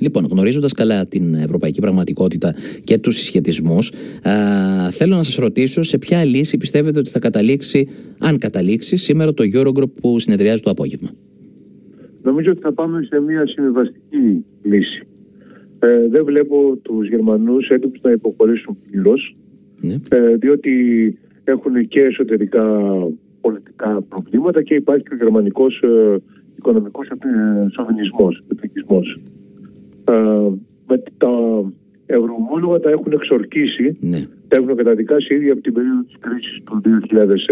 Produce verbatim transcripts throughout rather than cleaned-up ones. Λοιπόν, γνωρίζοντας καλά την ευρωπαϊκή πραγματικότητα και τους συσχετισμούς, θέλω να σας ρωτήσω σε ποια λύση πιστεύετε ότι θα καταλήξει, αν καταλήξει, σήμερα το Eurogroup που συνεδριάζει το απόγευμα. Νομίζω ότι θα πάμε σε μια συμβιβαστική λύση. Ε, δεν βλέπω τους Γερμανούς έτοιμους να υποχωρήσουν πλήρως, ναι. ε, διότι έχουν και εσωτερικά πολιτικά προβλήματα και υπάρχει και ο γερμανικός ε, οικονομικός ε, σοβινισμός, εθνικισμός. Uh, με τα ευρωομόλογα τα έχουν εξορκίσει, ναι. τα έχουν καταδικάσει ήδη από την περίοδο της κρίσης του δύο χιλιάδες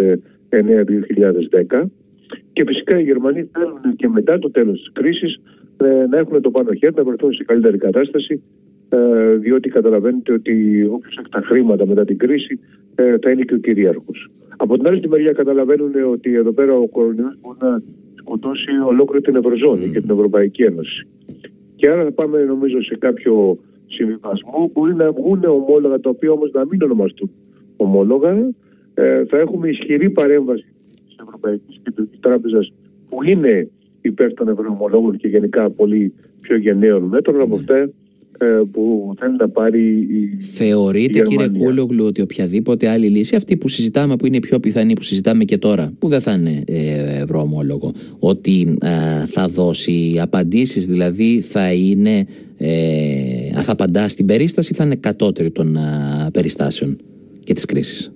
εννέα με δύο χιλιάδες δέκα και φυσικά οι Γερμανοί θέλουν και μετά το τέλος της κρίσης ε, να έχουν το πάνω χέρι, να βρεθούν σε καλύτερη κατάσταση, ε, διότι καταλαβαίνετε ότι όποιος έχει τα χρήματα μετά την κρίση ε, θα είναι και ο κυρίαρχος. Από την άλλη τη μεριά καταλαβαίνουν ότι εδώ πέρα ο κορονοϊός μπορεί να σκοτώσει ολόκληρη την Ευρωζώνη mm. και την Ευρωπαϊκή Ένωση. Και άρα θα πάμε νομίζω σε κάποιο συμβιβασμό. Μπορεί να βγουν ομόλογα, τα οποία όμως να μην ονομαστούν ομόλογα. Ε, θα έχουμε ισχυρή παρέμβαση της Ευρωπαϊκής Κεντρικής Τράπεζας που είναι υπέρ των ευρωομολόγων και γενικά πολύ πιο γενναίων μέτρων από αυτά που θέλει να πάρει η Θεωρείτε η κύριε Κούλογλου ότι οποιαδήποτε άλλη λύση, αυτή που συζητάμε, που είναι η πιο πιθανή, που συζητάμε και τώρα, που δεν θα είναι ε, ευρωομόλογο, ότι ε, θα δώσει απαντήσεις, δηλαδή θα είναι ε, θα απαντά στην περίσταση, θα είναι κατώτερη των ε, περιστάσεων και της κρίσης?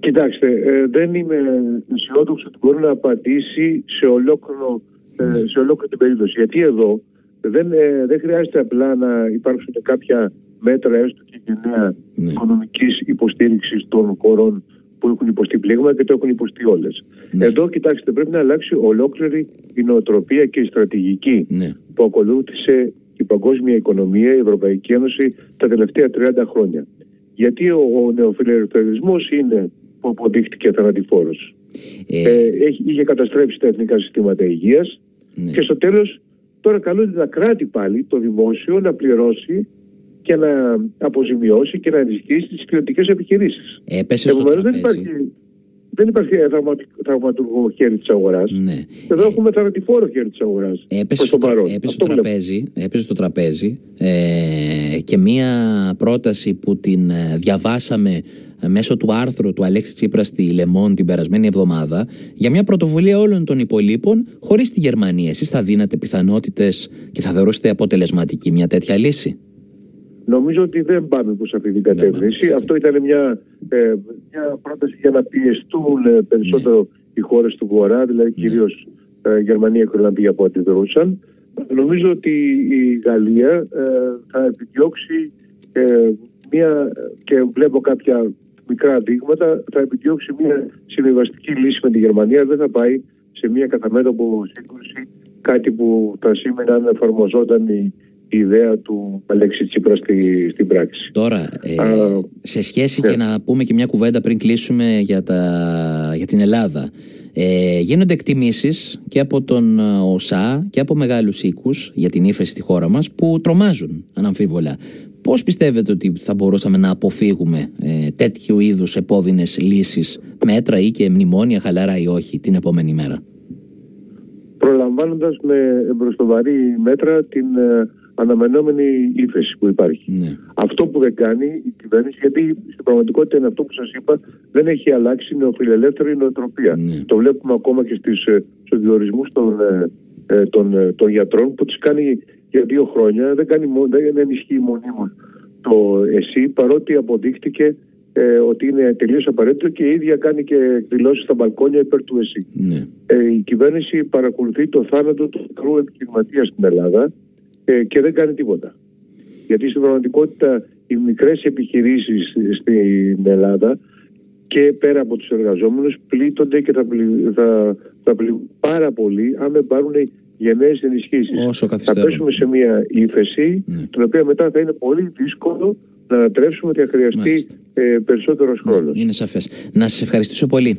Κοιτάξτε, ε, δεν είμαι αισιόδοξο ότι μπορεί να απαντήσει σε ολόκληρο, ε, ναι. σε ολόκληρη την περίπτωση, γιατί εδώ Δεν, ε, δεν χρειάζεται απλά να υπάρξουν κάποια μέτρα έστω και γενναία ναι. οικονομικής υποστήριξης των χωρών που έχουν υποστεί πλήγμα και το έχουν υποστεί όλες. Ναι. Εδώ, κοιτάξτε, πρέπει να αλλάξει ολόκληρη η νοοτροπία και η στρατηγική ναι. που ακολούθησε η παγκόσμια οικονομία, η Ευρωπαϊκή Ένωση τα τελευταία τριάντα χρόνια. Γιατί ο, ο νεοφιλελευθερισμός είναι που αποδείχτηκε θανατηφόρος. Ε... Ε, είχε καταστρέψει τα εθνικά συστήματα υγείας ναι. και στο τέλος. Τώρα καλούνται τα κράτη πάλι, το δημόσιο, να πληρώσει και να αποζημιώσει και να ενισχύσει τις ιδιωτικές επιχειρήσεις. Έπεσε στο τραπέζι. Δεν υπάρχει, δεν υπάρχει θαυματουργό χέρι της αγοράς. Ναι. Εδώ ε... έχουμε θανατηφόρο χέρι της αγοράς. Έπεσε στο, τρα... έπεσε στο τραπέζι, έπεσε στο τραπέζι ε, και μία πρόταση που την διαβάσαμε μέσω του άρθρου του Αλέξη Τσίπρα στη Λεμόν την περασμένη εβδομάδα, για μια πρωτοβουλία όλων των υπολείπων χωρίς τη Γερμανία. Εσείς θα δίνατε πιθανότητες και θα θεωρούσατε αποτελεσματική μια τέτοια λύση? Νομίζω ότι δεν πάμε προς αυτή την κατεύθυνση. Ναι, Αυτό ήταν μια, ε, μια πρόταση για να πιεστούν περισσότερο ναι. οι χώρες του Βορρά, δηλαδή ναι. κυρίως ε, Γερμανία και Ολλανδία που αντιδρούσαν. Νομίζω ότι η Γαλλία ε, θα επιδιώξει ε, μια, και βλέπω κάποια μικρά δείγματα, θα επιδιώξει μια συμβιβαστική λύση με τη Γερμανία. Δεν θα πάει σε μια κατά μέτωπο σύγκρουση, κάτι που θα σήμαινε αν εφαρμοζόταν η, η ιδέα του Αλέξη Τσίπρα στη, στην πράξη. Τώρα, ε, Α, σε σχέση ναι. και να πούμε και μια κουβέντα πριν κλείσουμε για, τα, για την Ελλάδα. Ε, γίνονται εκτιμήσεις και από τον ΟΣΑ και από μεγάλους οίκους για την ύφεση στη χώρα μας που τρομάζουν αναμφίβολα. Πώς πιστεύετε ότι θα μπορούσαμε να αποφύγουμε ε, τέτοιου είδους επώδυνες λύσεις, μέτρα ή και μνημόνια, χαλαρά ή όχι, την επόμενη μέρα? Προλαμβάνοντας με εμπροστοβαρή μέτρα την ε, αναμενόμενη ύφεση που υπάρχει. Ναι. Αυτό που δεν κάνει η κυβέρνηση, γιατί στην πραγματικότητα είναι αυτό που σας είπα, δεν έχει αλλάξει νεοφιλελεύθερη νοοτροπία. Ναι. Το βλέπουμε ακόμα και στις, στους διορισμούς των, ε, των, των γιατρών που τις κάνει για δύο χρόνια, δεν, κάνει, δεν ενισχύει μονίμως το ΕΣΥ, παρότι αποδείχτηκε ε, ότι είναι τελείως απαραίτητο και η ίδια κάνει και εκδηλώσεις στα μπαλκόνια υπέρ του ΕΣΥ. Ναι. Ε, η κυβέρνηση παρακολουθεί το θάνατο του μικρού επιχειρηματία στην Ελλάδα ε, και δεν κάνει τίποτα. Γιατί στην πραγματικότητα οι μικρές επιχειρήσεις στην Ελλάδα και πέρα από τους εργαζόμενους πλήττονται και θα, πλη, θα, θα πληγούν πάρα πολύ αν δεν πάρουν γενναίες ενισχύσεις. Θα πέσουμε σε μια ύφεση, ναι. την οποία μετά θα είναι πολύ δύσκολο να ανατρέψουμε, ότι θα χρειαστεί ε, περισσότερος χρόνος. Είναι σαφές. Να σας ευχαριστήσω πολύ.